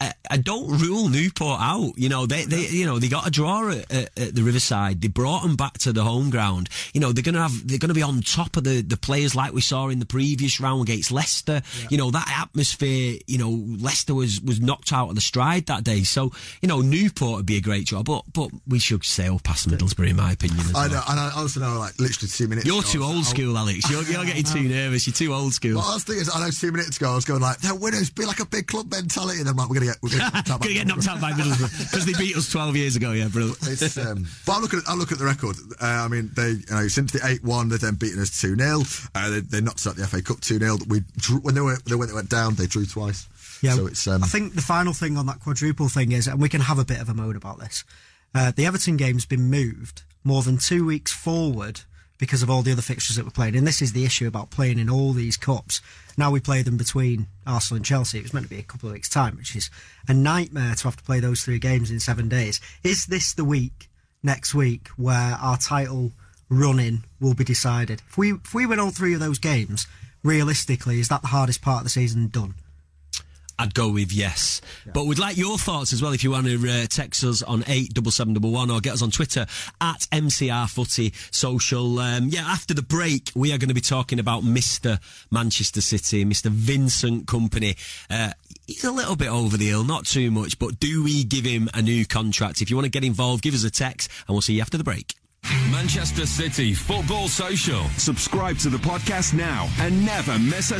I, I don't rule Newport out. You know, they they you know they got a draw at, at, at the Riverside. They brought them back to the home ground. You know, they're gonna have they're gonna be on top of the, the players like we saw in the previous round against Leicester. Yeah. You know, that atmosphere. You know, Leicester was was knocked out of the stride that day. So, you know, Newport would be a great job, but but we should sail past Middlesbrough, in my opinion. As I know, well. And I also know, like, literally two minutes You're ago, too old school, old. Alex. You're, you're getting too nervous. You're too old school. Well, the thing is, I know two minutes ago, I was going, like, they're winners, be like a big club mentality. And I'm like, we're going to get knocked out by Middlesbrough because they beat us twelve years ago. Yeah, brilliant. It's, um, but I look at I look at the record. Uh, I mean, they you know, since the eight one, they've then beaten us two nil. Uh, they, they knocked us out the F A Cup two nil. We drew, when they, were, they went down, they drew twice. Yeah, so it's, um, I think the final thing on that quadruple thing is, and we can have a bit of a moan about this, uh, the Everton game's been moved more than two weeks forward because of all the other fixtures that we're playing. And this is the issue about playing in all these cups. Now we play them between Arsenal and Chelsea. It was meant to be a couple of weeks' time, which is a nightmare to have to play those three games in seven days. Is this the week next week where our title run-in will be decided. If we if we win all three of those games, realistically, is that the hardest part of the season done? I'd go with yes. Yeah. But we'd like your thoughts as well if you want to uh, text us on eight seven seven one one or get us on Twitter at M C R Footy Social. Um, yeah, after the break, we are going to be talking about Mister Manchester City, Mister Vincent Kompany. Uh, he's a little bit over the hill, not too much, but do we give him a new contract? If you want to get involved, give us a text and we'll see you after the break. Manchester City Football Social. Subscribe to the podcast now and never miss a...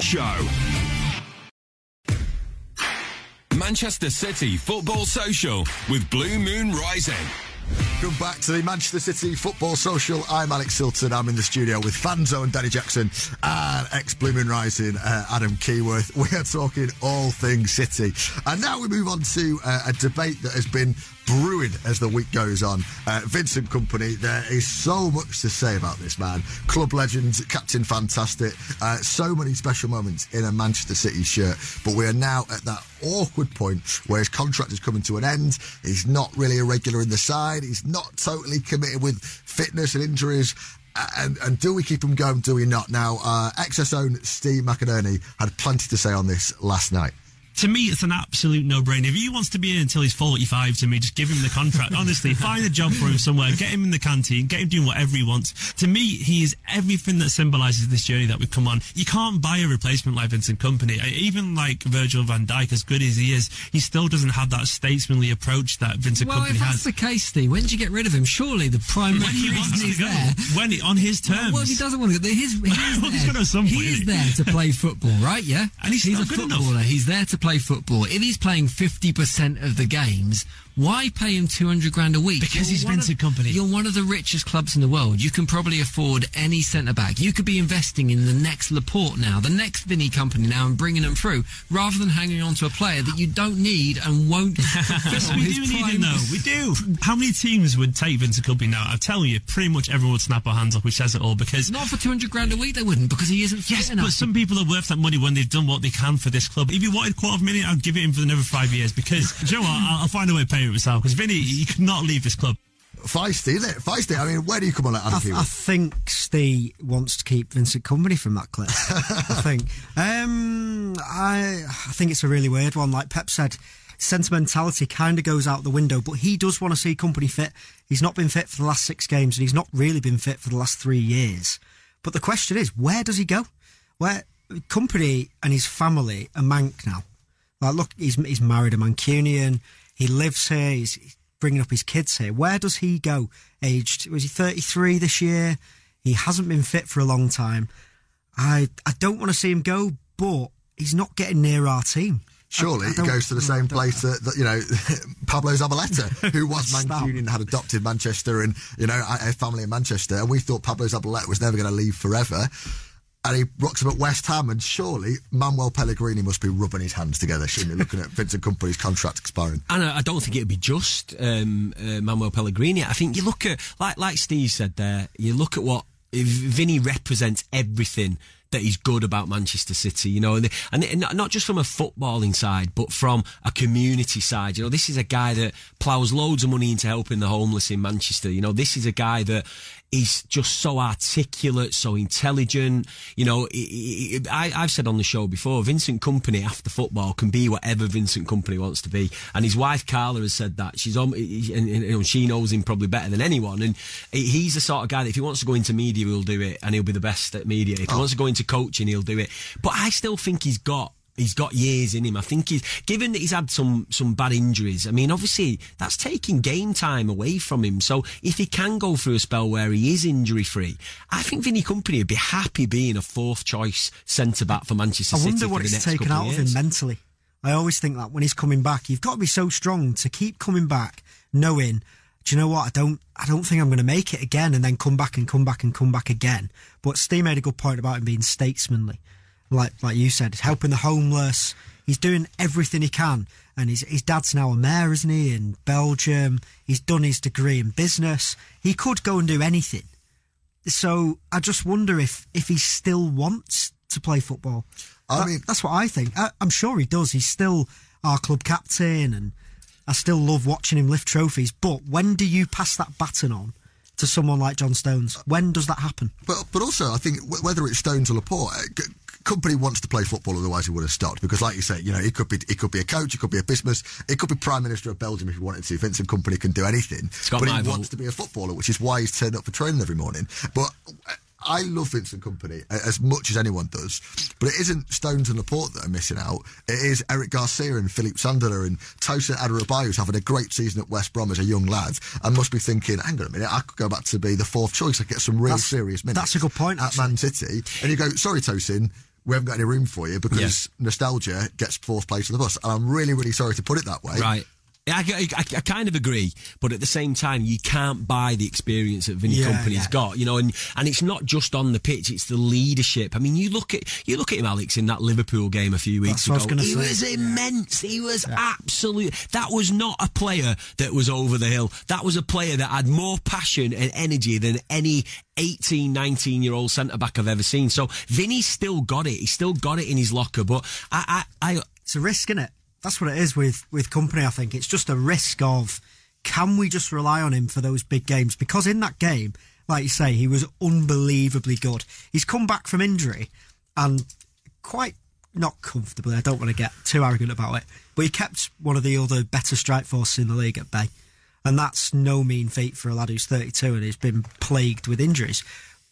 Show. Manchester City Football Social with Blue Moon Rising. Come back to the Manchester City Football Social. I'm Alex Hilton. I'm in the studio with Fanzone Danny Jackson and ex-Blue Moon Rising uh, Adam Keyworth. We are talking all things City. And now we move on to uh, a debate that has been brewing as the week goes on. Uh, Vincent Kompany, there is so much to say about this man. Club legend, captain fantastic, uh, so many special moments in a Manchester City shirt. But we are now at that awkward point where his contract is coming to an end. He's not really a regular in the side. He's not totally committed with fitness and injuries. And, and do we keep him going, do we not? Now, uh, X S own Steve McInerney had plenty to say on this last night. To me, it's an absolute no-brainer. If he wants to be in until he's forty-five, to me, just give him the contract. Honestly, find a job for him somewhere, get him in the canteen, get him doing whatever he wants. To me, he is everything that symbolises this journey that we've come on. You can't buy a replacement like Vincent Kompany. Even like Virgil van Dijk, as good as he is, he still doesn't have that statesmanly approach that Vincent well, Kompany has. Well, if that's the case, Steve, when did you get rid of him? Surely the primary when he reason he's there... When he, on his terms. Well, well, he doesn't want to... His, he's well, there, he's point, he is there to play football, right? Yeah? And he's, he's a footballer. Enough. He's there to play... play football. If he's playing fifty percent of the games, why pay him two hundred grand a week? Because he's Vincent Kompany. You're one of the richest clubs in the world. You can probably afford any centre-back. You could be investing in the next Laporte now, the next Vinny Kompany now, and bringing them through, rather than hanging on to a player that you don't need and won't fulfill we his do need him, though. We do. How many teams would take Vincent Kompany now? I'm telling you, pretty much everyone would snap our hands off, which says it all, because... Not for two hundred grand a week, they wouldn't, because he isn't fit yes, enough. But some people are worth that money when they've done what they can for this club. If you wanted quarter of a million, I'd give it him for another five years, because, do you know what, I'll find a way to pay him. Myself, because Vinny, you could not leave this club. Feisty, isn't it? Feisty. I mean, where do you come on at Adam I, th- I think Steve wants to keep Vincent Kompany from that clip. I think. Um, I, I think it's a really weird one. Like Pep said, sentimentality kind of goes out the window, but he does want to see Kompany fit. He's not been fit for the last six games, and he's not really been fit for the last three years. But the question is, where does he go? Where Kompany and his family are Manc now. Like, look, he's, he's married a Mancunian. He lives here, he's bringing up his kids here. Where does he go aged? Was he thirty-three this year? He hasn't been fit for a long time. I I don't want to see him go, but he's not getting near our team. Surely I, I it goes to the same place that, that, you know, Pablo Zabaleta, who was Mancunian and had adopted Manchester and, you know, a family in Manchester. And we thought Pablo Zabaleta was never going to leave forever. And he rocks up at West Ham, and surely Manuel Pellegrini must be rubbing his hands together, shouldn't he, looking at Vincent Kompany's contract expiring. And I don't think it would be just um, uh, Manuel Pellegrini. I think you look at, like like Steve said there, you look at what Vinny represents, everything that he's good about Manchester City, you know, and, and, and not just from a footballing side, but from a community side. You know, this is a guy that ploughs loads of money into helping the homeless in Manchester. You know, this is a guy that is just so articulate, so intelligent. You know, he, he, I, I've said on the show before, Vincent Kompany after football can be whatever Vincent Kompany wants to be. And his wife Carla has said that. She's on, and, and, you know, she knows him probably better than anyone. And he's the sort of guy that if he wants to go into media, he'll do it, and he'll be the best at media. If he oh. wants to go into to coaching, he'll do it. But I still think he's got he's got years in him. I think he's, given that he's had some some bad injuries, I mean, obviously that's taking game time away from him. So if he can go through a spell where he is injury free, I think Vinny Kompany would be happy being a fourth choice centre back for Manchester City. I wonder what it's taken out of him mentally. I always think that when he's coming back, you've got to be so strong to keep coming back, knowing, do you know what, I don't I don't think I'm going to make it again, and then come back and come back and come back again. But Steve made a good point about him being statesmanly. Like like you said, he's helping the homeless. He's doing everything he can. And his, his dad's now a mayor, isn't he, in Belgium. He's done his degree in business. He could go and do anything. So I just wonder if, if he still wants to play football. I that, mean, that's what I think. I, I'm sure he does. He's still our club captain, and I still love watching him lift trophies. But when do you pass that baton on to someone like John Stones? When does that happen? But, but also, I think w- whether it's Stones or Laporte... G- Company wants to play football, otherwise he would have stopped. Because, like you say, you know, he could be he could be a coach, he could be a business, he could be Prime Minister of Belgium if he wanted to. Vincent Kompany can do anything, but he vote. wants to be a footballer, which is why he's turned up for training every morning. But I love Vincent Kompany as much as anyone does. But it isn't Stones and Laporte that are missing out. It is Eric Garcia and Philippe Sandeler and Tosin Adebayo, who's having a great season at West Brom as a young lad, and must be thinking, hang on a minute, I could go back to be the fourth choice. I could get some real that's, serious minutes. That's a good point. At actually. Man City. And you go, sorry, Tosin, we haven't got any room for you because yeah. nostalgia gets fourth place on the bus. And I'm really, really sorry to put it that way. Right. I, I, I kind of agree, but at the same time, you can't buy the experience that Vinny yeah, Kompany's yeah. got, you know, and, and it's not just on the pitch, it's the leadership. I mean, you look at you look at him, Alex, in that Liverpool game a few weeks That's ago. Was he say. was immense. He was yeah. absolute. That was not a player that was over the hill. That was a player that had more passion and energy than any eighteen, nineteen-year-old centre-back I've ever seen. So Vinny's still got it. He's still got it in his locker, but I... I, I it's a risk, isn't it? That's what it is with, with Kompany, I think. It's just a risk of, can we just rely on him for those big games? Because in that game, like you say, he was unbelievably good. He's come back from injury and quite not comfortably. I don't want to get too arrogant about it, but he kept one of the other better strike forces in the league at bay. And that's no mean feat for a lad who's thirty-two and has been plagued with injuries.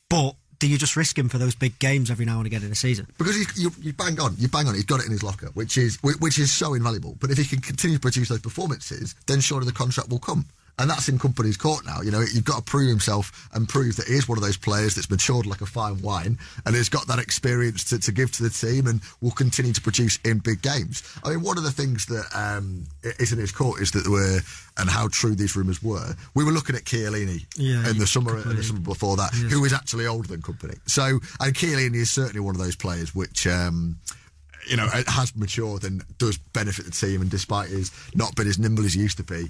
But do you just risk him for those big games every now and again in a season? Because he's, you, you bang on, you bang on, he's got it in his locker, which is which is so invaluable. But if he can continue to produce those performances, then surely the contract will come. And that's in Kompany's court now. You know, you've got to prove himself and prove that he is one of those players that's matured like a fine wine and has got that experience to, to give to the team and will continue to produce in big games. I mean, one of the things that um, is in his court is that there were, and how true these rumours were, we were looking at Chiellini yeah, in the summer and the summer before that, yes. who is actually older than Kompany. So, and Chiellini is certainly one of those players which... Um, you know, it has matured and does benefit the team, and despite his not being as nimble as he used to be,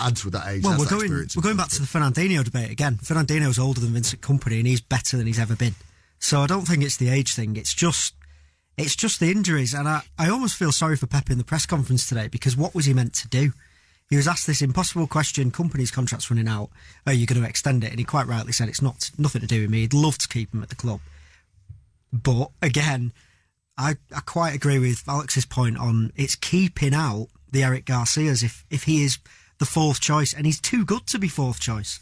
adds with that age. Well, we're going, we're going back to the Fernandinho debate again. Fernandinho's older than Vincent Kompany and he's better than he's ever been. So I don't think it's the age thing. It's just it's just the injuries. And I, I almost feel sorry for Pep in the press conference today, because what was he meant to do? He was asked this impossible question, Kompany's contract's running out, are you going to extend it? And he quite rightly said, it's not nothing to do with me. He'd love to keep him at the club. But again... I, I quite agree with Alex's point on it's keeping out the Eric Garcias if, if he is the fourth choice, and he's too good to be fourth choice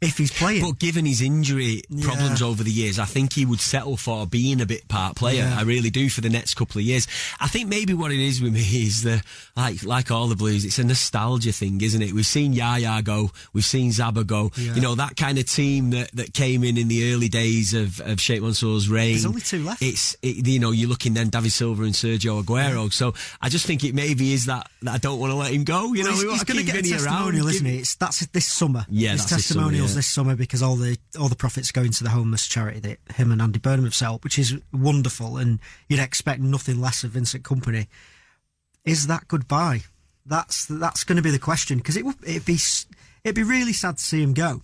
if he's playing. But given his injury problems yeah. over the years, I think he would settle for being a bit part player. Yeah. I really do, for the next couple of years. I think maybe what it is with me is the like like all the Blues, it's a nostalgia thing, isn't it? We've seen Yaya go, we've seen Zaba go. Yeah. You know, that kind of team that, that came in in the early days of, of Sheikh Mansour's reign. There's only two left. It's it, you know, you're looking then David Silva and Sergio Aguero. Yeah. So I just think it maybe is that, that I don't want to let him go. You well, know, he's, he's going to get a testimonial, around. isn't he? It's that's this summer. Yeah, his that's testimonials. This summer, because all the all the profits go into the homeless charity that him and Andy Burnham have set up, which is wonderful, and you'd expect nothing less of Vincent Kompany. Is that goodbye? That's that's going to be the question, because it would it'd be it'd be really sad to see him go,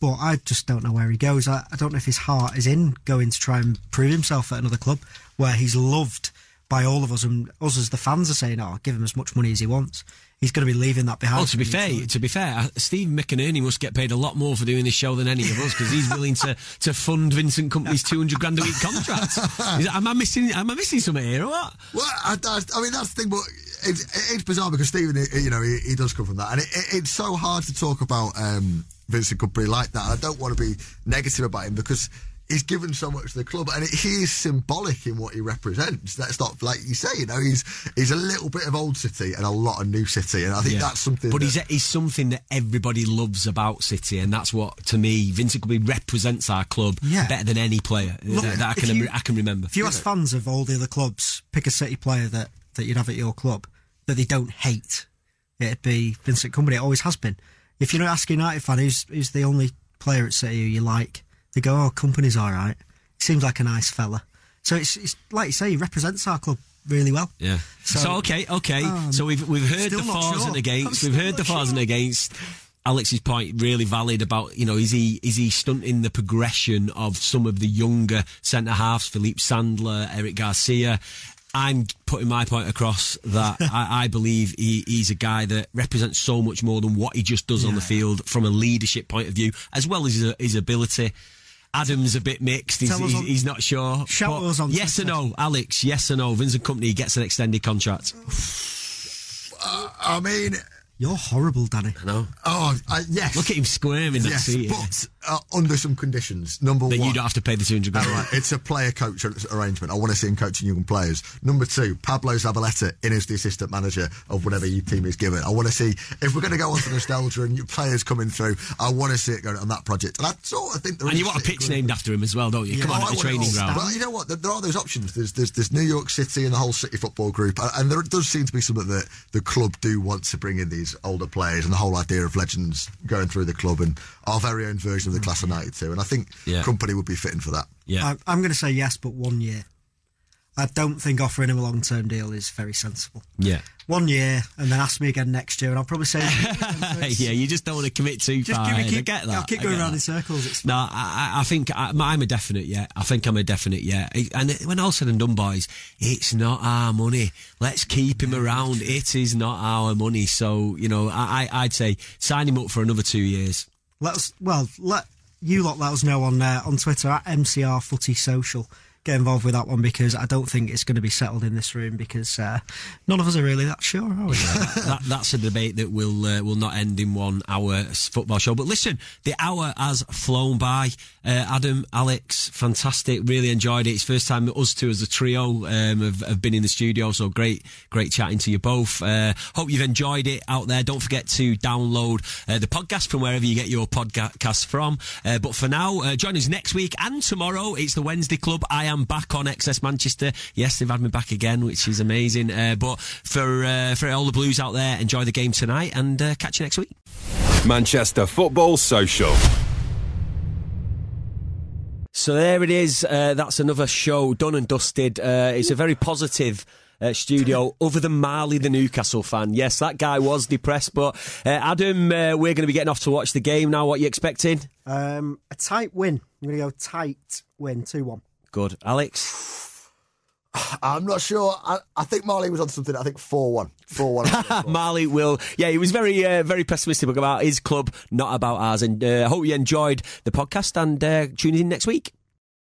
but I just don't know where he goes. I, I don't know if his heart is in going to try and prove himself at another club where he's loved by all of us, and us as the fans are saying, oh, give him as much money as he wants. He's going to be leaving that behind. Well, to be fair, time. to be fair, Steve McInerney must get paid a lot more for doing this show than any of us, because he's willing to, to fund Vincent Kompany's two hundred grand a week contract. Is, am I missing? Am I missing something here or what? Well, I, I, I mean that's the thing, but it's, it's bizarre because Stephen, you know, he, he does come from that, and it, it, it's so hard to talk about um, Vincent Kompany like that. I don't want to be negative about him because he's given so much to the club, and it, he is symbolic in what he represents. That's not, like you say, you know, he's he's a little bit of old City and a lot of new City, and I think yeah. that's something. But that, he's, he's something that everybody loves about City, and that's what, to me, Vincent Kompany represents our club yeah. better than any player Look, that, that I can you, I can remember. If you ask fans of all the other clubs, pick a City player that that you'd have at your club that they don't hate, it'd be Vincent Kompany. It always has been. If you don't ask a United fan who's, who's the only player at City who you like, they go, oh, Kompany's all right. Seems like a nice fella. So it's, it's like you say, he represents our club really well. Yeah. So, so okay, okay. Um, so we've we've heard the fors sure. and against. I'm we've heard the fors sure. and against. Alex's point really valid about, you know, is he is he stunting the progression of some of the younger centre halves, Philippe Sandler, Eric Garcia. I'm putting my point across that I, I believe he, he's a guy that represents so much more than what he just does yeah. on the field from a leadership point of view, as well as his, his ability. Adam's a bit mixed. He's, he's, on, he's not sure. Shout us on yes Twitter. Or no, Alex? Yes or no? Vincent Kompany gets an extended contract. Uh, I mean, you're horrible, Danny. I know. Oh, uh, yes. Look at him squirming. Yes, that but uh, under some conditions. Number then one, you don't have to pay the two hundred grand. Right. It's a player-coach arrangement. I want to see him coaching young players. Number two, Pablo Zabaleta in as the assistant manager of whatever your team is given. I want to see if we're going to go on to nostalgia and your players coming through. I want to see it going on that project. And I sort of think there and is you want a pitch named after him as well, don't you? Yeah, Come on, I at the training ground. Well, you know what? There, there are those options. There's, there's there's New York City and the whole City Football Group, and there does seem to be something that the club do want to bring in these older players and the whole idea of legends going through the club and our very own version of the class of ninety-two, and I think yeah. Kompany would be fitting for that. Yeah, I, I'm going to say yes, but one year. I don't think offering him a long-term deal is very sensible. Yeah, one year, and then ask me again next year, and I'll probably say. Yeah, you just don't want to commit too just far. Give me keep, I get that. I'll keep going around that. In circles. It's no, I, I think I, I'm a definite. Yeah, I think I'm a definite. Yeah, and when all said and done, boys, it's not our money. Let's keep him around. It is not our money. So you know, I, I'd say sign him up for another two years. Let's well let you lot let us know on uh, on Twitter at M C R Footy Social. Get involved with that one because I don't think it's going to be settled in this room because uh, none of us are really that sure, are we? that, that, that's a debate that will uh, will not end in one hour football show. But listen, the hour has flown by. Uh, Adam, Alex, fantastic. Really enjoyed it. It's first time us two as a trio um, have, have been in the studio. So great, great chatting to you both. Uh, hope you've enjoyed it out there. Don't forget to download uh, the podcast from wherever you get your podcast from. Uh, but for now, uh, join us next week and tomorrow. It's the Wednesday Club. I am. I'm back on X S Manchester. Yes, they've had me back again, which is amazing. Uh, but for uh, for all the Blues out there, enjoy the game tonight and uh, catch you next week. Manchester Football Social. So there it is. Uh, that's another show done and dusted. Uh, it's a very positive Uh, studio, other than Marley the Newcastle fan. Yes, that guy was depressed, but uh, Adam, uh, we're going to be getting off to watch the game now. What are you expecting? Um, a tight win. I'm going to go tight win, two one. Good. Alex? I'm not sure. I, I think Marley was on something. I think four one. four one. Marley will. Yeah, he was very uh, very pessimistic about his club, not about ours. And I uh, hope you enjoyed the podcast and uh, tune in next week.